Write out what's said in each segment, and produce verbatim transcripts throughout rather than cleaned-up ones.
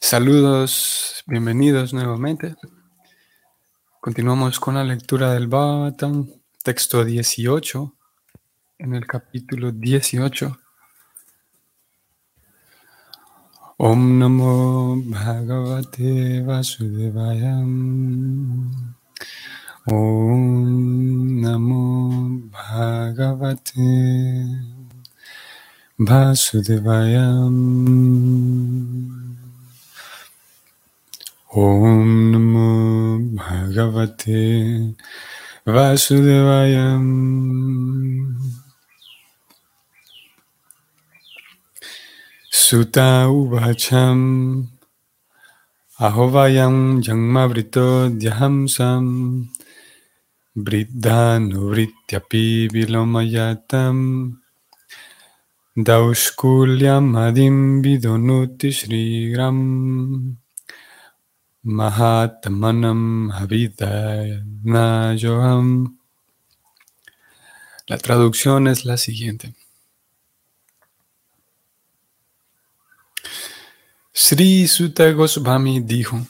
Saludos, bienvenidos nuevamente. Continuamos con la lectura del Bhagavatam, texto dieciocho, en el capítulo dieciocho. Om Namo Bhagavate Vasudevayam. Om Namo Bhagavate Vasudevayam. Om Namo Bhagavate Vasudevayam. Suta Uvacham Ahovayam Jangmavrito Dhyahamsam Vriddhanuvrityapi Vilomayatam Dauskulyam Adim Vidonuti Shriram Mahatmanam Havidanayoham. La traducción es la siguiente. Sri Suta Gosvami dijo: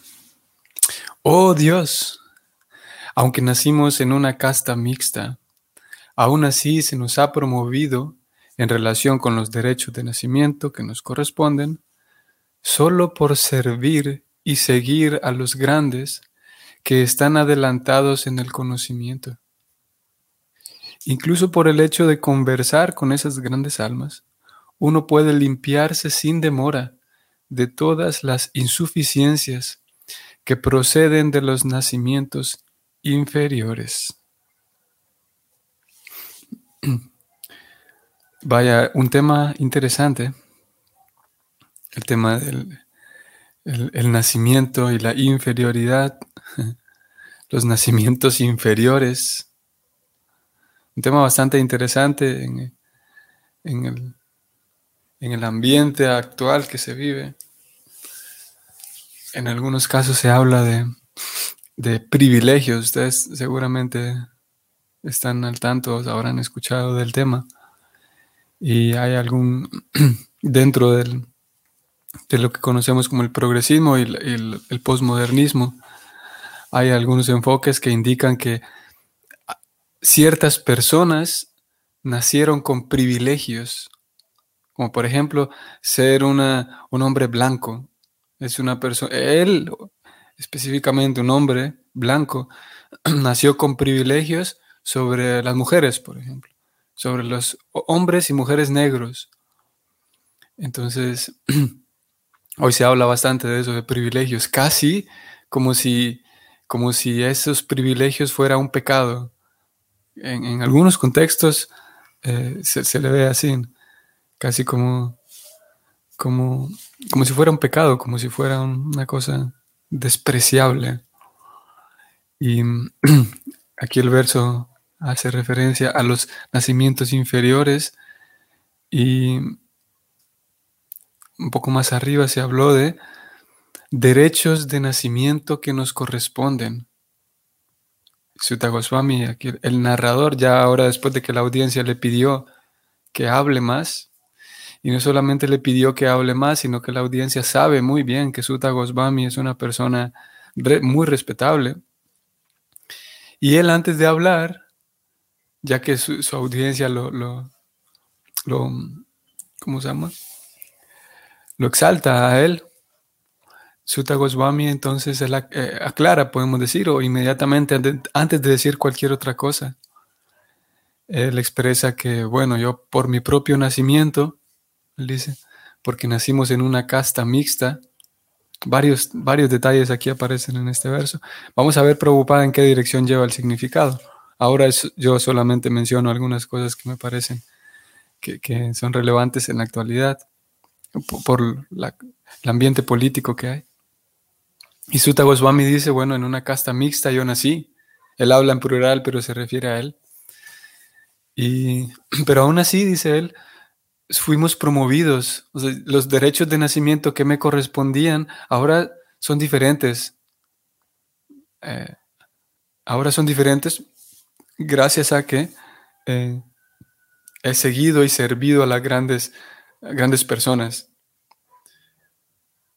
Oh Dios, aunque nacimos en una casta mixta, aún así se nos ha promovido en relación con los derechos de nacimiento que nos corresponden, solo por servir y seguir a los grandes que están adelantados en el conocimiento. Incluso por el hecho de conversar con esas grandes almas, uno puede limpiarse sin demora de todas las insuficiencias que proceden de los nacimientos inferiores. Vaya, un tema interesante, el tema del El, el nacimiento y la inferioridad, los nacimientos inferiores. Un tema bastante interesante en, en, el, en el ambiente actual que se vive. En algunos casos se habla de, de privilegios. Ustedes seguramente están al tanto, habrán escuchado del tema. Y hay algún dentro del... de lo que conocemos como el progresismo y el, el, el posmodernismo, hay algunos enfoques que indican que ciertas personas nacieron con privilegios, como por ejemplo ser una, un hombre blanco. Es una persona, él específicamente, un hombre blanco, nació con privilegios sobre las mujeres, por ejemplo, sobre los hombres y mujeres negros. Entonces hoy se habla bastante de eso, de privilegios, casi como si, como si esos privilegios fuera un pecado. En, en algunos contextos eh, se, se le ve así, casi como, como, como si fuera un pecado, como si fuera una cosa despreciable. Y aquí el verso hace referencia a los nacimientos inferiores y... un poco más arriba se habló de derechos de nacimiento que nos corresponden. Suta Goswami, aquí el narrador, ya ahora después de que la audiencia le pidió que hable más, y no solamente le pidió que hable más, sino que la audiencia sabe muy bien que Suta Goswami es una persona re, muy respetable. Y él, antes de hablar, ya que su, su audiencia lo, lo, lo... ¿cómo se llama? Lo exalta a él. Suta Goswami entonces él aclara, podemos decir, o inmediatamente antes de decir cualquier otra cosa, él expresa que, bueno, yo por mi propio nacimiento, él dice, porque nacimos en una casta mixta, varios, varios detalles aquí aparecen en este verso. Vamos a ver, Prabhupada, en qué dirección lleva el significado. Ahora es, yo solamente menciono algunas cosas que me parecen que, que son relevantes en la actualidad, por la, el ambiente político que hay. Y Suta Goswami dice, bueno, en una casta mixta yo nací. Él habla en plural, pero se refiere a él. Y, pero aún así, dice él, fuimos promovidos. O sea, los derechos de nacimiento que me correspondían ahora son diferentes. Eh, ahora son diferentes gracias a que eh, he seguido y servido a las grandes... grandes personas.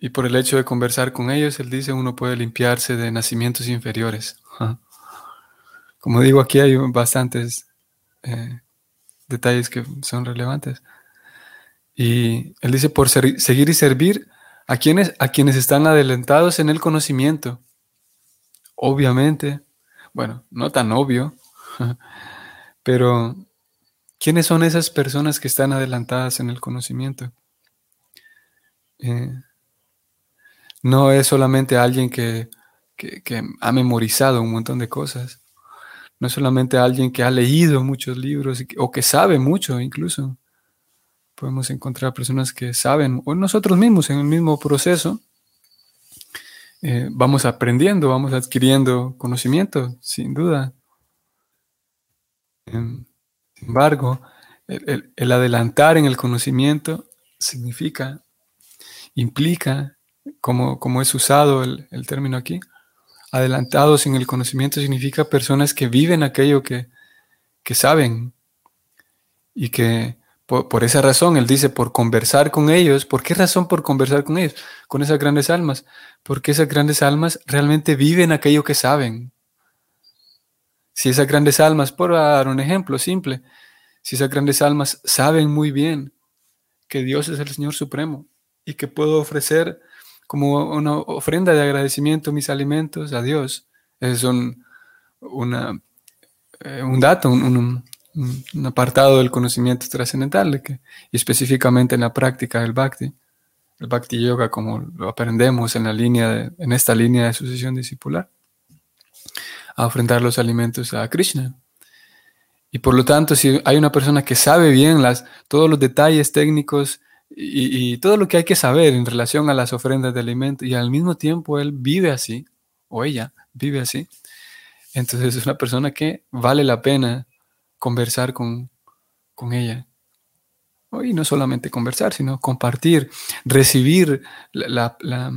Y por el hecho de conversar con ellos, él dice, uno puede limpiarse de nacimientos inferiores. Como digo, aquí hay bastantes eh, detalles que son relevantes. Y él dice, por ser, seguir y servir a quienes, a quienes están adelantados en el conocimiento. Obviamente, bueno, no tan obvio, pero ¿quiénes son esas personas que están adelantadas en el conocimiento? Eh, no es solamente alguien que, que, que ha memorizado un montón de cosas. No es solamente alguien que ha leído muchos libros o que sabe mucho incluso. Podemos encontrar personas que saben, o nosotros mismos en el mismo proceso, eh, vamos aprendiendo, vamos adquiriendo conocimiento, sin duda. Eh, sin embargo, el, el, el adelantar en el conocimiento significa, implica, como, como es usado el, el término aquí, adelantados en el conocimiento significa personas que viven aquello que, que saben y que por, por esa razón, él dice, por conversar con ellos. ¿Por qué razón por conversar con ellos? Con esas grandes almas, porque esas grandes almas realmente viven aquello que saben. Si esas grandes almas, por dar un ejemplo simple, si esas grandes almas saben muy bien que Dios es el Señor Supremo y que puedo ofrecer como una ofrenda de agradecimiento mis alimentos a Dios, es un, una, eh, un dato, un, un, un apartado del conocimiento trascendental, que, y específicamente en la práctica del Bhakti, el Bhakti Yoga, como lo aprendemos en, la línea de, en esta línea de sucesión discipular, a ofrendar los alimentos a Krishna. Y por lo tanto, si hay una persona que sabe bien las, todos los detalles técnicos Y, y todo lo que hay que saber en relación a las ofrendas de alimento, y al mismo tiempo él vive así, o ella vive así, entonces es una persona que vale la pena conversar con, con ella. Y no solamente conversar, sino compartir, recibir la, la,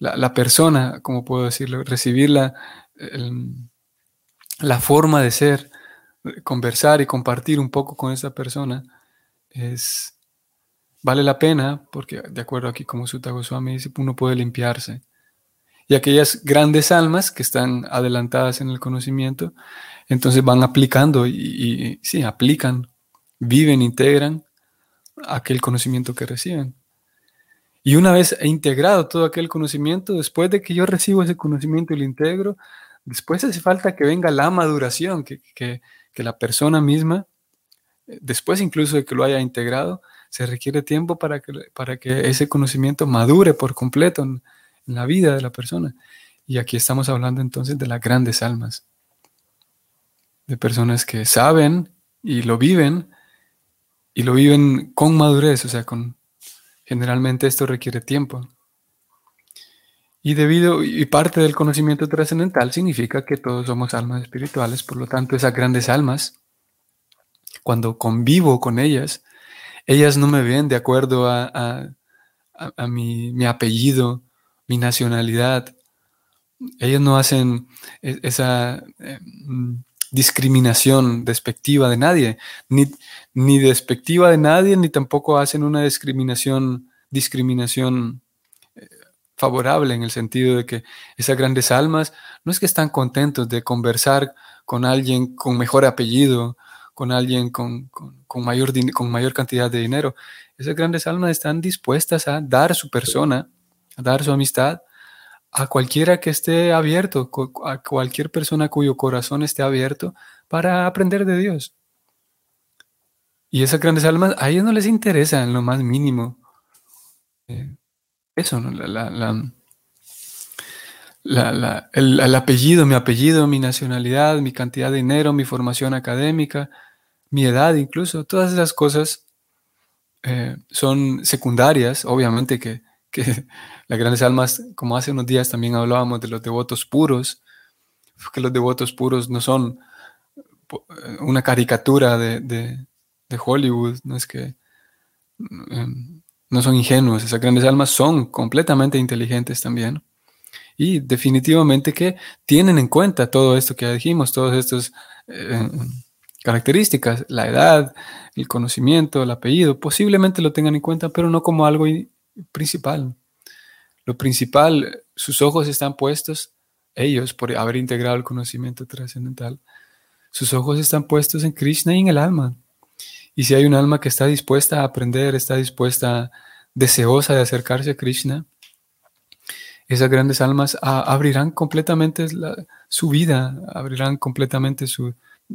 la, la persona, ¿cómo puedo decirlo? Recibir la, el, la forma de ser, conversar y compartir un poco con esa persona es... Vale la pena, porque de acuerdo aquí como Suta Goswami dice, uno puede limpiarse. Y aquellas grandes almas que están adelantadas en el conocimiento, entonces van aplicando y, y sí, aplican, viven, integran aquel conocimiento que reciben. Y una vez integrado todo aquel conocimiento, después de que yo recibo ese conocimiento y lo integro, después hace falta que venga la maduración, que, que, que la persona misma, después incluso de que lo haya integrado, se requiere tiempo para que, para que ese conocimiento madure por completo en, en la vida de la persona. Y aquí estamos hablando entonces de las grandes almas, de personas que saben y lo viven, y lo viven con madurez, o sea, con, generalmente esto requiere tiempo. Y debido, y parte del conocimiento trascendental significa que todos somos almas espirituales, por lo tanto esas grandes almas, cuando convivo con ellas, ellas no me ven de acuerdo a, a, a, a mi, mi apellido, mi nacionalidad. Ellas no hacen esa eh, discriminación despectiva de nadie, ni, ni despectiva de nadie, ni tampoco hacen una discriminación, discriminación eh, favorable, en el sentido de que esas grandes almas no es que están contentos de conversar con alguien con mejor apellido, con alguien con, con, con, mayor, con mayor cantidad de dinero. Esas grandes almas están dispuestas a dar su persona, a dar su amistad a cualquiera que esté abierto, a cualquier persona cuyo corazón esté abierto para aprender de Dios. Y esas grandes almas, a ellos no les interesa en lo más mínimo. Eh, eso, ¿no? la, la, la, la, la, el, el apellido, mi apellido, mi nacionalidad, mi cantidad de dinero, mi formación académica, mi edad incluso, todas esas cosas eh, son secundarias. Obviamente que, que las grandes almas, como hace unos días también hablábamos de los devotos puros, que los devotos puros no son una caricatura de, de, de Hollywood, no es que eh, no son ingenuos, esas grandes almas son completamente inteligentes también. Y definitivamente que tienen en cuenta todo esto que ya dijimos, todas estas eh, características, la edad, el conocimiento, el apellido, posiblemente lo tengan en cuenta, pero no como algo principal, Lo principal, sus ojos están puestos, ellos por haber integrado el conocimiento trascendental, sus ojos están puestos en Krishna y en el alma. Y si hay un alma que está dispuesta a aprender, está dispuesta, deseosa de acercarse a Krishna, esas grandes almas a, abrirán completamente la, su vida, abrirán completamente su,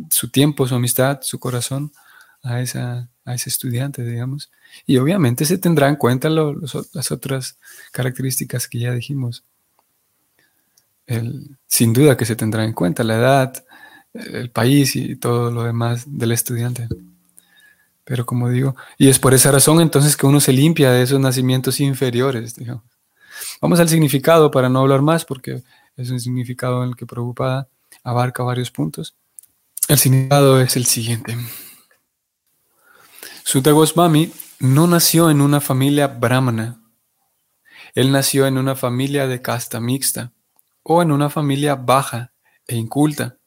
su tiempo, su amistad, su corazón a, esa, a ese estudiante, digamos. Y obviamente se tendrán en cuenta lo, los, las otras características que ya dijimos. El, sin duda que se tendrán en cuenta la edad, el, el país y todo lo demás del estudiante. Pero como digo, y es por esa razón entonces que uno se limpia de esos nacimientos inferiores, digamos. Vamos al significado para no hablar más, porque es un significado en el que Prabhupada abarca varios puntos. El significado es el siguiente. Suta Gosvami no nació en una familia brahmana. Él nació en una familia de casta mixta o en una familia baja e inculta.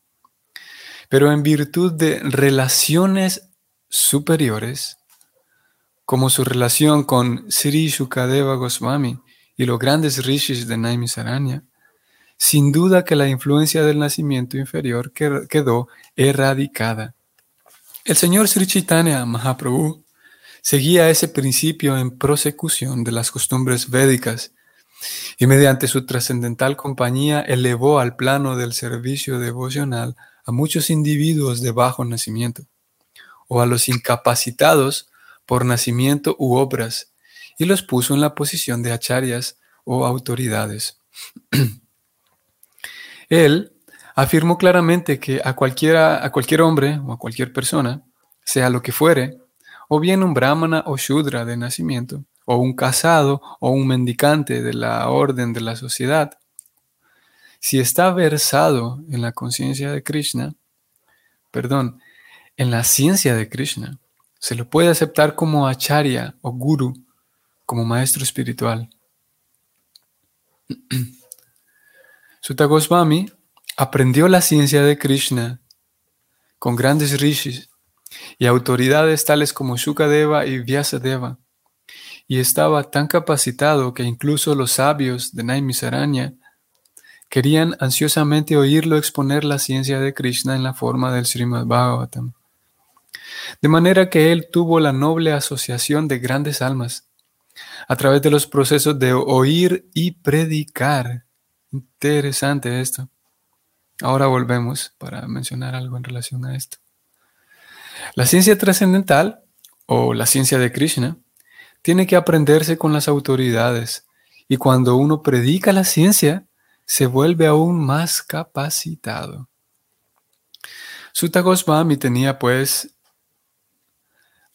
Pero en virtud de relaciones superiores, como su relación con Sri Sukadeva Goswami y los grandes rishis de Naimisaranya, sin duda que la influencia del nacimiento inferior quedó erradicada. El señor Sri Chaitanya Mahaprabhu seguía ese principio en prosecución de las costumbres védicas y mediante su trascendental compañía elevó al plano del servicio devocional a muchos individuos de bajo nacimiento o a los incapacitados por nacimiento u obras, y los puso en la posición de acharyas o autoridades. Él afirmó claramente que a, cualquiera, a cualquier hombre o a cualquier persona, sea lo que fuere, o bien un brahmana o shudra de nacimiento, o un casado o un mendicante de la orden de la sociedad, si está versado en la conciencia de Krishna, perdón, en la ciencia de Krishna, se lo puede aceptar como acharya o guru, como maestro espiritual. Suta Gosvami aprendió la ciencia de Krishna con grandes rishis y autoridades tales como Sukadeva y Vyasadeva, y estaba tan capacitado que incluso los sabios de Naimisaranya querían ansiosamente oírlo exponer la ciencia de Krishna en la forma del Srimad Bhagavatam. De manera que él tuvo la noble asociación de grandes almas a través de los procesos de oír y predicar. Interesante esto. Ahora volvemos para mencionar algo en relación a esto. La ciencia trascendental, o la ciencia de Krishna, tiene que aprenderse con las autoridades, y cuando uno predica la ciencia, se vuelve aún más capacitado. Suta Gosvami tenía, pues,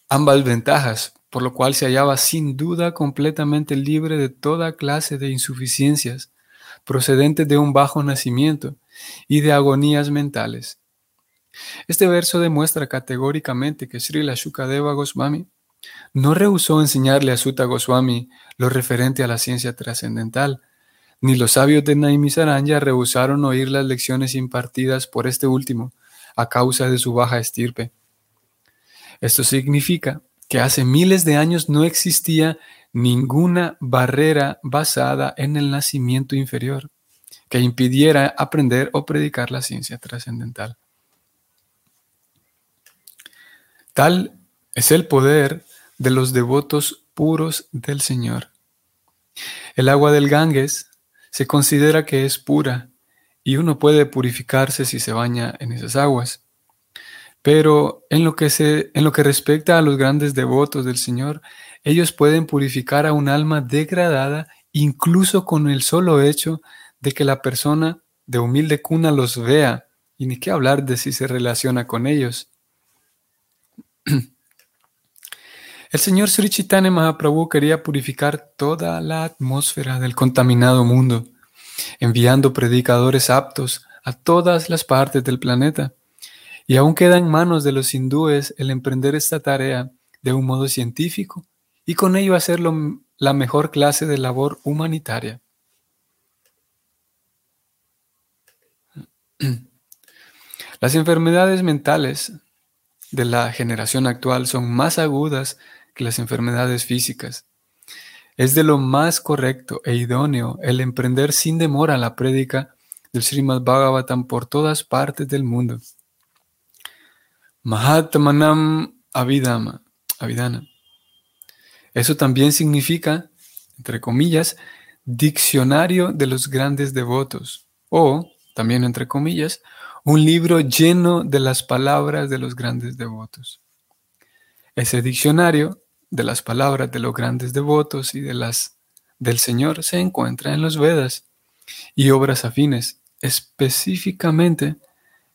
ambas ventajas, por lo cual se hallaba sin duda completamente libre de toda clase de insuficiencias procedentes de un bajo nacimiento y de agonías mentales. Este verso demuestra categóricamente que Srila Sukadeva Goswami no rehusó enseñarle a Suta Goswami lo referente a la ciencia trascendental, ni los sabios de Naimisaranya rehusaron oír las lecciones impartidas por este último a causa de su baja estirpe. Esto significa que hace miles de años no existía ninguna barrera basada en el nacimiento inferior que impidiera aprender o predicar la ciencia trascendental. Tal es el poder de los devotos puros del Señor. El agua del Ganges se considera que es pura y uno puede purificarse si se baña en esas aguas. Pero en lo que se, en lo que respecta a los grandes devotos del Señor, ellos pueden purificar a un alma degradada incluso con el solo hecho de que la persona de humilde cuna los vea, y ni qué hablar de si se relaciona con ellos. El señor Sri Chaitanya Mahaprabhu quería purificar toda la atmósfera del contaminado mundo, enviando predicadores aptos a todas las partes del planeta. Y aún queda en manos de los hindúes el emprender esta tarea de un modo científico y con ello hacerlo la mejor clase de labor humanitaria. Las enfermedades mentales de la generación actual son más agudas que las enfermedades físicas. Es de lo más correcto e idóneo el emprender sin demora la prédica del Srimad Bhagavatam por todas partes del mundo. Mahatmanam Abhidama, Abhidana. Eso también significa, entre comillas, diccionario de los grandes devotos, o, también entre comillas, un libro lleno de las palabras de los grandes devotos. Ese diccionario de las palabras de los grandes devotos y de las del Señor se encuentra en los Vedas y obras afines, específicamente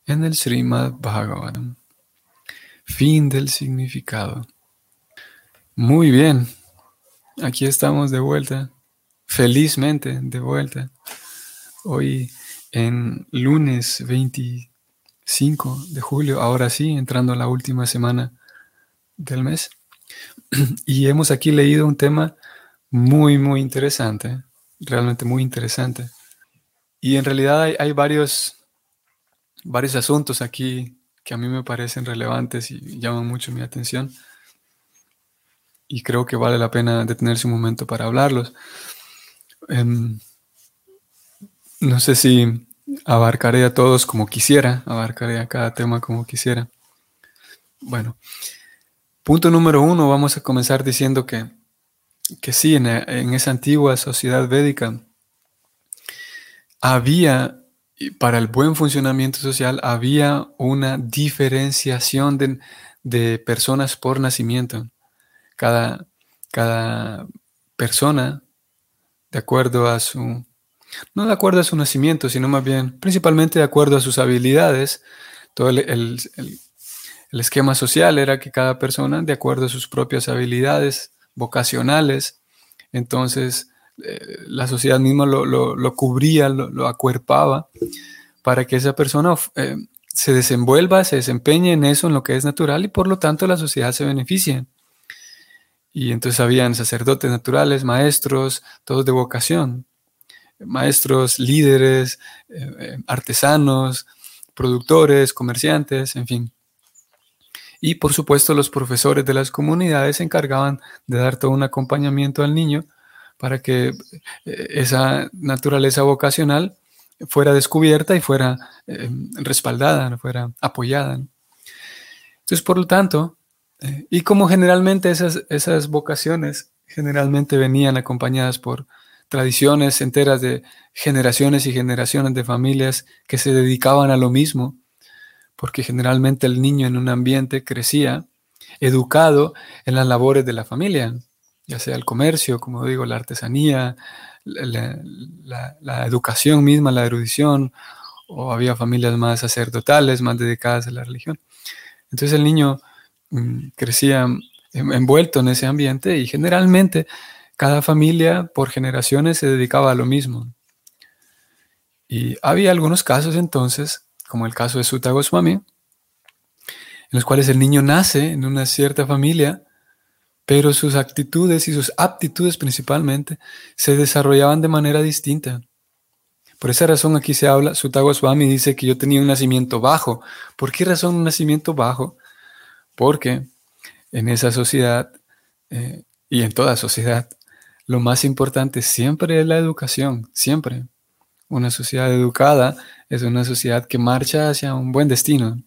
en el Srimad Bhagavatam. Fin del significado. Muy bien, aquí estamos de vuelta, felizmente de vuelta, hoy en lunes veinticinco de julio, ahora sí, entrando a la última semana del mes, y hemos aquí leído un tema muy muy interesante, realmente muy interesante, y en realidad hay, hay varios, varios asuntos aquí que a mí me parecen relevantes y llaman mucho mi atención, y creo que vale la pena detenerse un momento para hablarlos. Um, no sé si abarcaré a todos como quisiera, abarcaré a cada tema como quisiera. Bueno, punto número uno, vamos a comenzar diciendo que, que sí, en, en esa antigua sociedad védica había, para el buen funcionamiento social, había una diferenciación de, de personas por nacimiento. Cada, cada persona, de acuerdo a su, no de acuerdo a su nacimiento, sino más bien, principalmente de acuerdo a sus habilidades. Todo el, el, el, el esquema social era que cada persona, de acuerdo a sus propias habilidades vocacionales, entonces eh, la sociedad misma lo, lo, lo cubría, lo, lo acuerpaba, para que esa persona eh, se desenvuelva, se desempeñe en eso, en lo que es natural, y por lo tanto la sociedad se beneficie. Y entonces habían sacerdotes naturales, maestros, todos de vocación, maestros, líderes, eh, artesanos, productores, comerciantes, en fin. Y por supuesto los profesores de las comunidades se encargaban de dar todo un acompañamiento al niño para que eh, esa naturaleza vocacional fuera descubierta y fuera eh, respaldada, fuera apoyada. Entonces, por lo tanto, y como generalmente esas, esas vocaciones generalmente venían acompañadas por tradiciones enteras de generaciones y generaciones de familias que se dedicaban a lo mismo, porque generalmente el niño en un ambiente crecía educado en las labores de la familia, ya sea el comercio, como digo, la artesanía, la, la, la educación misma, la erudición, o había familias más sacerdotales, más dedicadas a la religión. Entonces el niño crecía envuelto en ese ambiente y generalmente cada familia por generaciones se dedicaba a lo mismo. Y había algunos casos entonces, como el caso de Suta Goswami, en los cuales el niño nace en una cierta familia, pero sus actitudes y sus aptitudes principalmente se desarrollaban de manera distinta. Por esa razón aquí se habla, Suta Goswami dice que yo tenía un nacimiento bajo. ¿Por qué razón un nacimiento bajo? Porque en esa sociedad, eh, y en toda sociedad, lo más importante siempre es la educación, siempre. Una sociedad educada es una sociedad que marcha hacia un buen destino.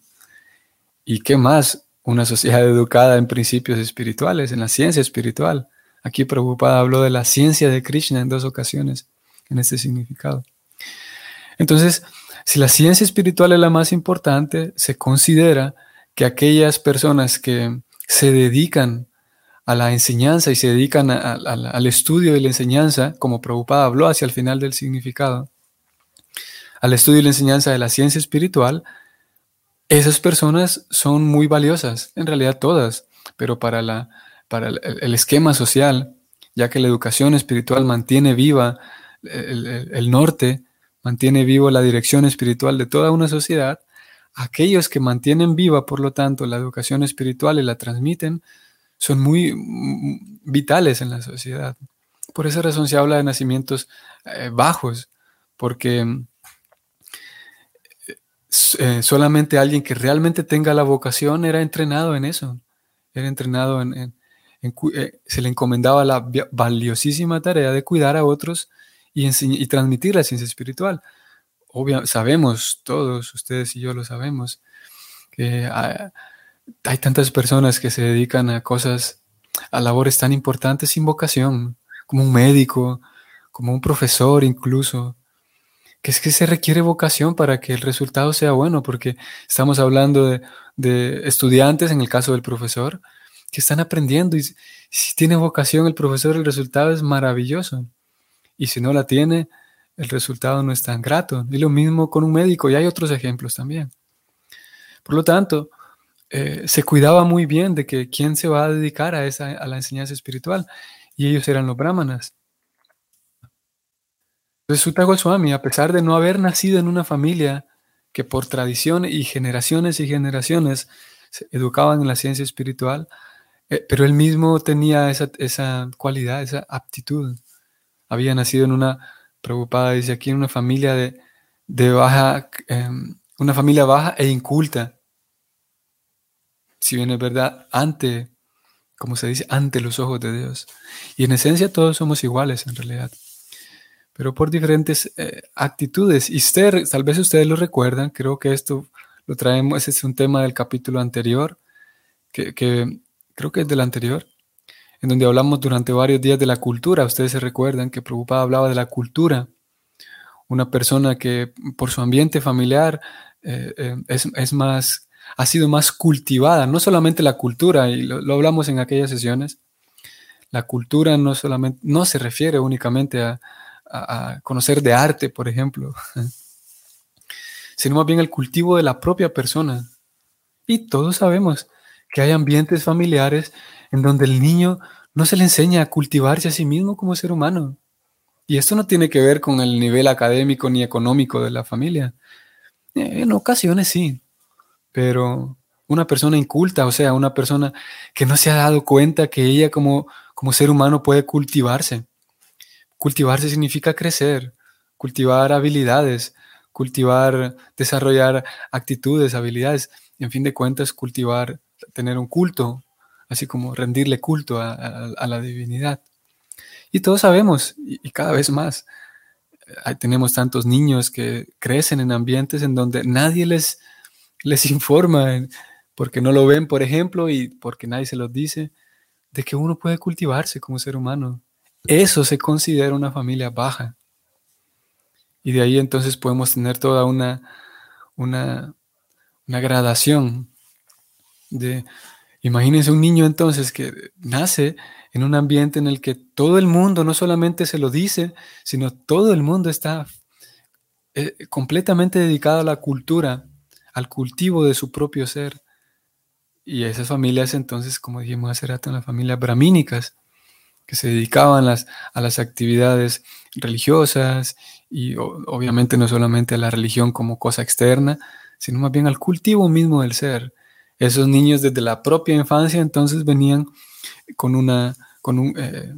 ¿Y qué más? Una sociedad educada en principios espirituales, en la ciencia espiritual. Aquí Prabhupada habló de la ciencia de Krishna en dos ocasiones, en este significado. Entonces, si la ciencia espiritual es la más importante, se considera que aquellas personas que se dedican a la enseñanza y se dedican a, a, a, al estudio y la enseñanza, como Prabhupada habló hacia el final del significado, al estudio y la enseñanza de la ciencia espiritual, esas personas son muy valiosas, en realidad todas, pero para, la, para el, el esquema social, ya que la educación espiritual mantiene viva el, el, el norte, mantiene viva la dirección espiritual de toda una sociedad. Aquellos que mantienen viva, por lo tanto, la educación espiritual y la transmiten, son muy vitales en la sociedad. Por esa razón se habla de nacimientos eh, bajos, porque eh, solamente alguien que realmente tenga la vocación era entrenado en eso, era entrenado en, en, se le encomendaba la valiosísima tarea de cuidar a otros y, y transmitir la ciencia espiritual. Obvio, sabemos, todos ustedes y yo lo sabemos, que hay, hay tantas personas que se dedican a cosas, a labores tan importantes sin vocación, como un médico, como un profesor incluso, que es que se requiere vocación para que el resultado sea bueno, porque estamos hablando de, de estudiantes, en el caso del profesor, que están aprendiendo, y si tiene vocación el profesor, el resultado es maravilloso, y si no la tiene, el resultado no es tan grato, y lo mismo con un médico, y hay otros ejemplos también. Por lo tanto, eh, se cuidaba muy bien de que quién se va a dedicar a, esa, a la enseñanza espiritual, y ellos eran los brahmanas. Entonces, Suta Goswami, a pesar de no haber nacido en una familia que por tradición y generaciones y generaciones se educaban en la ciencia espiritual, eh, pero él mismo tenía esa, esa cualidad, esa aptitud. Había nacido en una, Prabhupada dice aquí, en una familia de, de baja, eh, una familia baja e inculta. Si bien es verdad, ante, como se dice, ante los ojos de Dios. Y en esencia todos somos iguales en realidad, pero por diferentes eh, actitudes. Y usted, tal vez ustedes lo recuerdan, creo que esto lo traemos, ese es un tema del capítulo anterior, que, que creo que es del anterior, en donde hablamos durante varios días de la cultura. Ustedes se recuerdan que Prabhupada hablaba de la cultura, una persona que por su ambiente familiar eh, eh, es, es más, ha sido más cultivada, no solamente la cultura, y lo, lo hablamos en aquellas sesiones, la cultura no, solamente, no se refiere únicamente a a conocer de arte, por ejemplo, sino más bien el cultivo de la propia persona. Y todos sabemos que hay ambientes familiares en donde el niño no se le enseña a cultivarse a sí mismo como ser humano. Y esto no tiene que ver con el nivel académico ni económico de la familia. En ocasiones sí, pero una persona inculta, o sea, una persona que no se ha dado cuenta que ella como, como ser humano puede cultivarse. Cultivarse significa crecer, cultivar habilidades, cultivar, desarrollar actitudes, habilidades, y en fin de cuentas cultivar, tener un culto, así como rendirle culto a, a, a la divinidad. Y todos sabemos, y, y cada vez más, hay, tenemos tantos niños que crecen en ambientes en donde nadie les, les informa, porque no lo ven, por ejemplo, y porque nadie se los dice, de que uno puede cultivarse como ser humano. Eso se considera una familia baja. Y de ahí entonces podemos tener toda una, una, una gradación. De, imagínense un niño entonces que nace en un ambiente en el que todo el mundo no solamente se lo dice, sino todo el mundo está eh, completamente dedicado a la cultura, al cultivo de su propio ser. Y esas familias entonces, como dijimos hace rato, en las familias brahmínicas, que se dedicaban las, a las actividades religiosas y o, obviamente no solamente a la religión como cosa externa, sino más bien al cultivo mismo del ser. Esos niños desde la propia infancia entonces venían con, una, con, un, eh,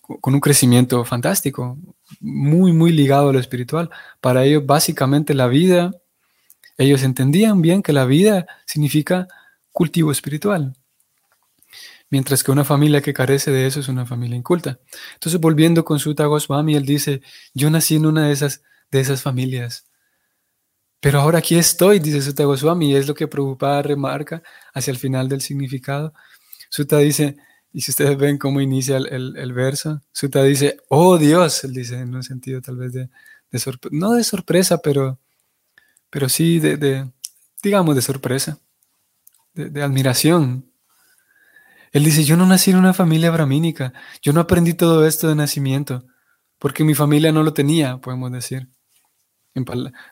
con un crecimiento fantástico, muy muy ligado a lo espiritual. Para ellos básicamente la vida, ellos entendían bien que la vida significa cultivo espiritual. Mientras que una familia que carece de eso es una familia inculta. Entonces, volviendo con Suta Goswami, él dice, yo nací en una de esas, de esas familias. Pero ahora aquí estoy, dice Suta Goswami, y es lo que Prabhupada remarca hacia el final del significado. Suta dice, y si ustedes ven cómo inicia el, el, el verso, Suta dice, oh Dios, él dice, en un sentido tal vez de, de sorpresa, no de sorpresa, pero, pero sí de, de, digamos, de sorpresa, de, de admiración. Él dice, yo no nací en una familia brahmínica, yo no aprendí todo esto de nacimiento, porque mi familia no lo tenía, podemos decir.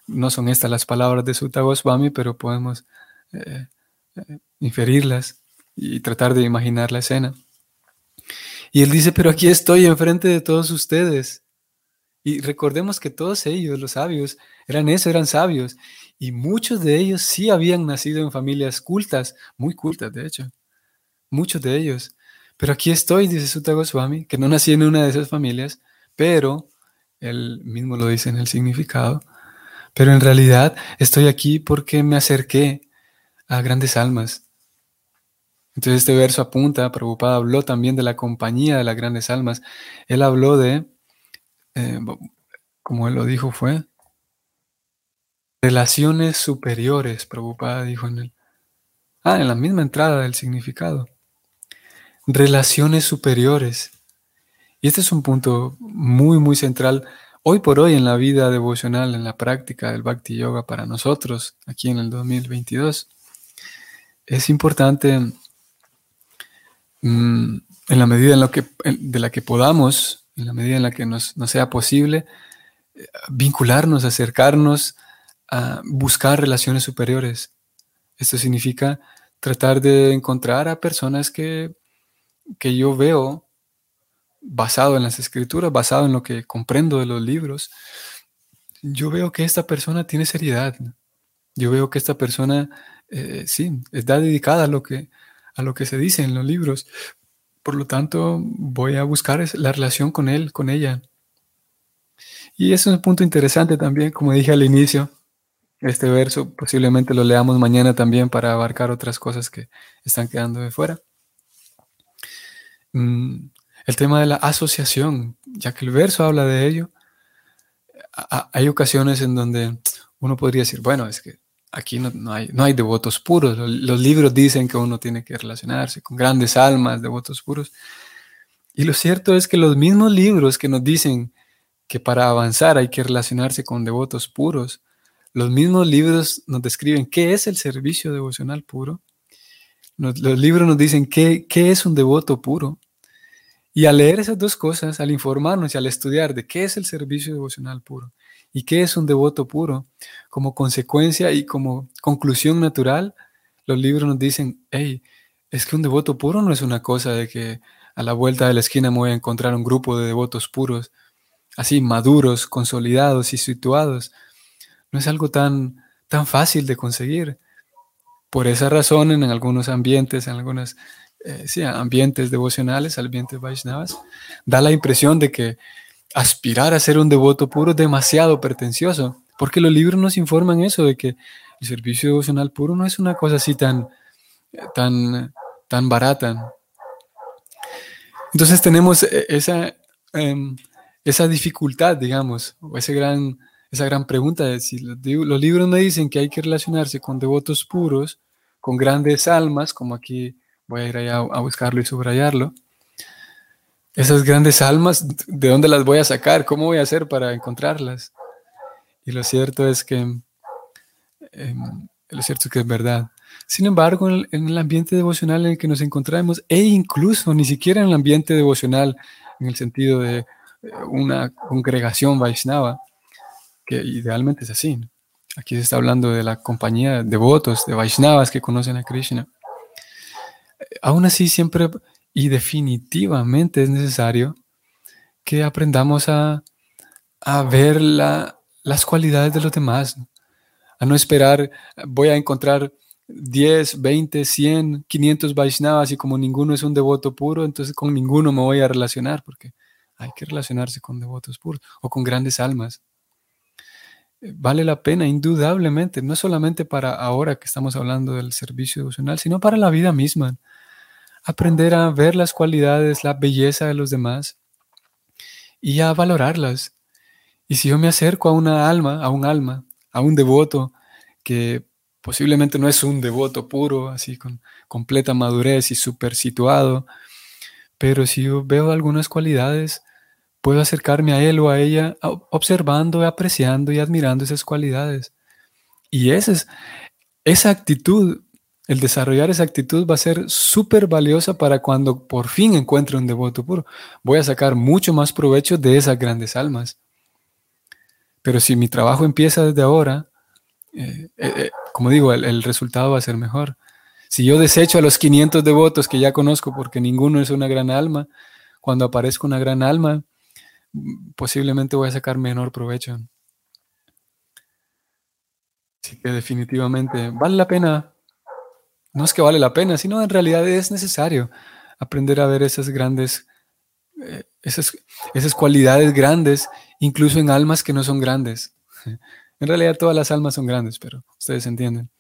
No son estas las palabras de Suta Goswami, pero podemos eh, eh, inferirlas y tratar de imaginar la escena. Y él dice, pero aquí estoy enfrente de todos ustedes. Y recordemos que todos ellos, los sabios, eran eso, eran sabios. Y muchos de ellos sí habían nacido en familias cultas, muy cultas de hecho. Muchos de ellos, pero aquí estoy, dice Suta Goswami, que no nací en una de esas familias, pero, él mismo lo dice en el significado, pero en realidad estoy aquí porque me acerqué a grandes almas. Entonces este verso apunta, Prabhupada habló también de la compañía de las grandes almas. Él habló de, eh, como él lo dijo fue, relaciones superiores, Prabhupada dijo en él. Ah, en la misma entrada del significado. Relaciones superiores. Y este es un punto muy, muy central hoy por hoy en la vida devocional, en la práctica del Bhakti Yoga para nosotros, aquí en el dos mil veintidós. Es importante, mmm, en la medida en la que, en, de la que podamos, en la medida en la que nos, nos sea posible, eh, vincularnos, acercarnos, a buscar relaciones superiores. Esto significa tratar de encontrar a personas que, que yo veo basado en las escrituras, basado en lo que comprendo de los libros. Yo veo que esta persona tiene seriedad. Yo veo que esta persona, eh, sí, está dedicada a lo que, a lo que se dice en los libros. Por lo tanto, voy a buscar la relación con él, con ella. Y eso es un punto interesante también, como dije al inicio. Este verso posiblemente lo leamos mañana también para abarcar otras cosas que están quedando de fuera. El tema de la asociación, ya que el verso habla de ello, hay ocasiones en donde uno podría decir, bueno, es que aquí no, no, hay, no hay devotos puros. Los, los libros dicen que uno tiene que relacionarse con grandes almas, devotos puros. Y lo cierto es que los mismos libros que nos dicen que para avanzar hay que relacionarse con devotos puros, los mismos libros nos describen qué es el servicio devocional puro. Nos, los libros nos dicen qué, qué es un devoto puro. Y al leer esas dos cosas, al informarnos y al estudiar de qué es el servicio devocional puro y qué es un devoto puro, como consecuencia y como conclusión natural, los libros nos dicen, hey, es que un devoto puro no es una cosa de que a la vuelta de la esquina me voy a encontrar un grupo de devotos puros, así maduros, consolidados y situados. No es algo tan, tan fácil de conseguir. Por esa razón, en algunos ambientes, en algunos eh, sí, ambientes devocionales, ambientes vaishnavas, da la impresión de que aspirar a ser un devoto puro es demasiado pretencioso, porque los libros nos informan eso, de que el servicio devocional puro no es una cosa así tan, tan, tan barata. Entonces tenemos esa, eh, esa dificultad, digamos, o ese gran... Esa gran pregunta es si los libros me dicen que hay que relacionarse con devotos puros, con grandes almas, como aquí voy a ir allá a buscarlo y subrayarlo. Esas grandes almas, ¿de dónde las voy a sacar? ¿Cómo voy a hacer para encontrarlas? Y lo cierto es que, eh, lo cierto es que es verdad. Sin embargo, en el, en el ambiente devocional en el que nos encontramos, e incluso ni siquiera en el ambiente devocional, en el sentido de eh, una congregación vaishnava, que idealmente es así. Aquí se está hablando de la compañía de devotos, de Vaishnavas que conocen a Krishna. Aún así, siempre y definitivamente es necesario que aprendamos a, a ver la, las cualidades de los demás, ¿no? A no esperar, voy a encontrar diez, veinte, cien, quinientos Vaishnavas y como ninguno es un devoto puro, entonces con ninguno me voy a relacionar, porque hay que relacionarse con devotos puros o con grandes almas. Vale la pena, indudablemente, no solamente para ahora que estamos hablando del servicio devocional, sino para la vida misma. Aprender a ver las cualidades, la belleza de los demás y a valorarlas. Y si yo me acerco a una alma, a un alma, a un devoto que posiblemente no es un devoto puro, así con completa madurez y súper situado, pero si yo veo algunas cualidades, puedo acercarme a él o a ella observando, apreciando y admirando esas cualidades. Y esa, es, esa actitud, el desarrollar esa actitud va a ser súper valiosa para cuando por fin encuentre un devoto puro. Voy a sacar mucho más provecho de esas grandes almas. Pero si mi trabajo empieza desde ahora, eh, eh, como digo, el, el resultado va a ser mejor. Si yo desecho a los quinientos devotos que ya conozco porque ninguno es una gran alma, cuando aparezca una gran alma, posiblemente voy a sacar menor provecho. Así que definitivamente vale la pena, no es que vale la pena, sino en realidad es necesario aprender a ver esas grandes, eh, esas, esas cualidades grandes, incluso en almas que no son grandes. En realidad todas las almas son grandes, pero ustedes entienden.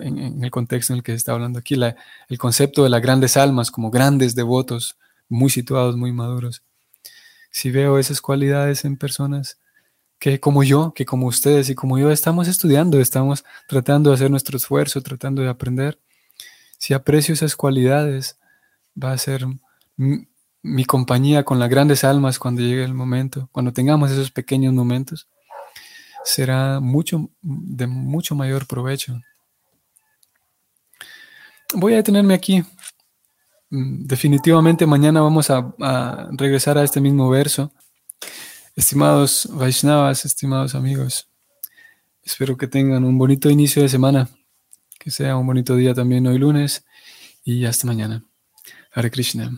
en, en el contexto en el que se está hablando aquí, la, el concepto de las grandes almas como grandes devotos, muy situados, muy maduros. Si veo esas cualidades en personas que como yo, que como ustedes y como yo estamos estudiando, estamos tratando de hacer nuestro esfuerzo, tratando de aprender, si aprecio esas cualidades, va a ser mi, mi compañía con las grandes almas cuando llegue el momento, cuando tengamos esos pequeños momentos, será mucho, de mucho mayor provecho. Voy a detenerme aquí. Definitivamente mañana vamos a, a regresar a este mismo verso. Estimados Vaishnavas, estimados amigos, espero que tengan un bonito inicio de semana, que sea un bonito día también hoy lunes, y hasta mañana. Hare Krishna.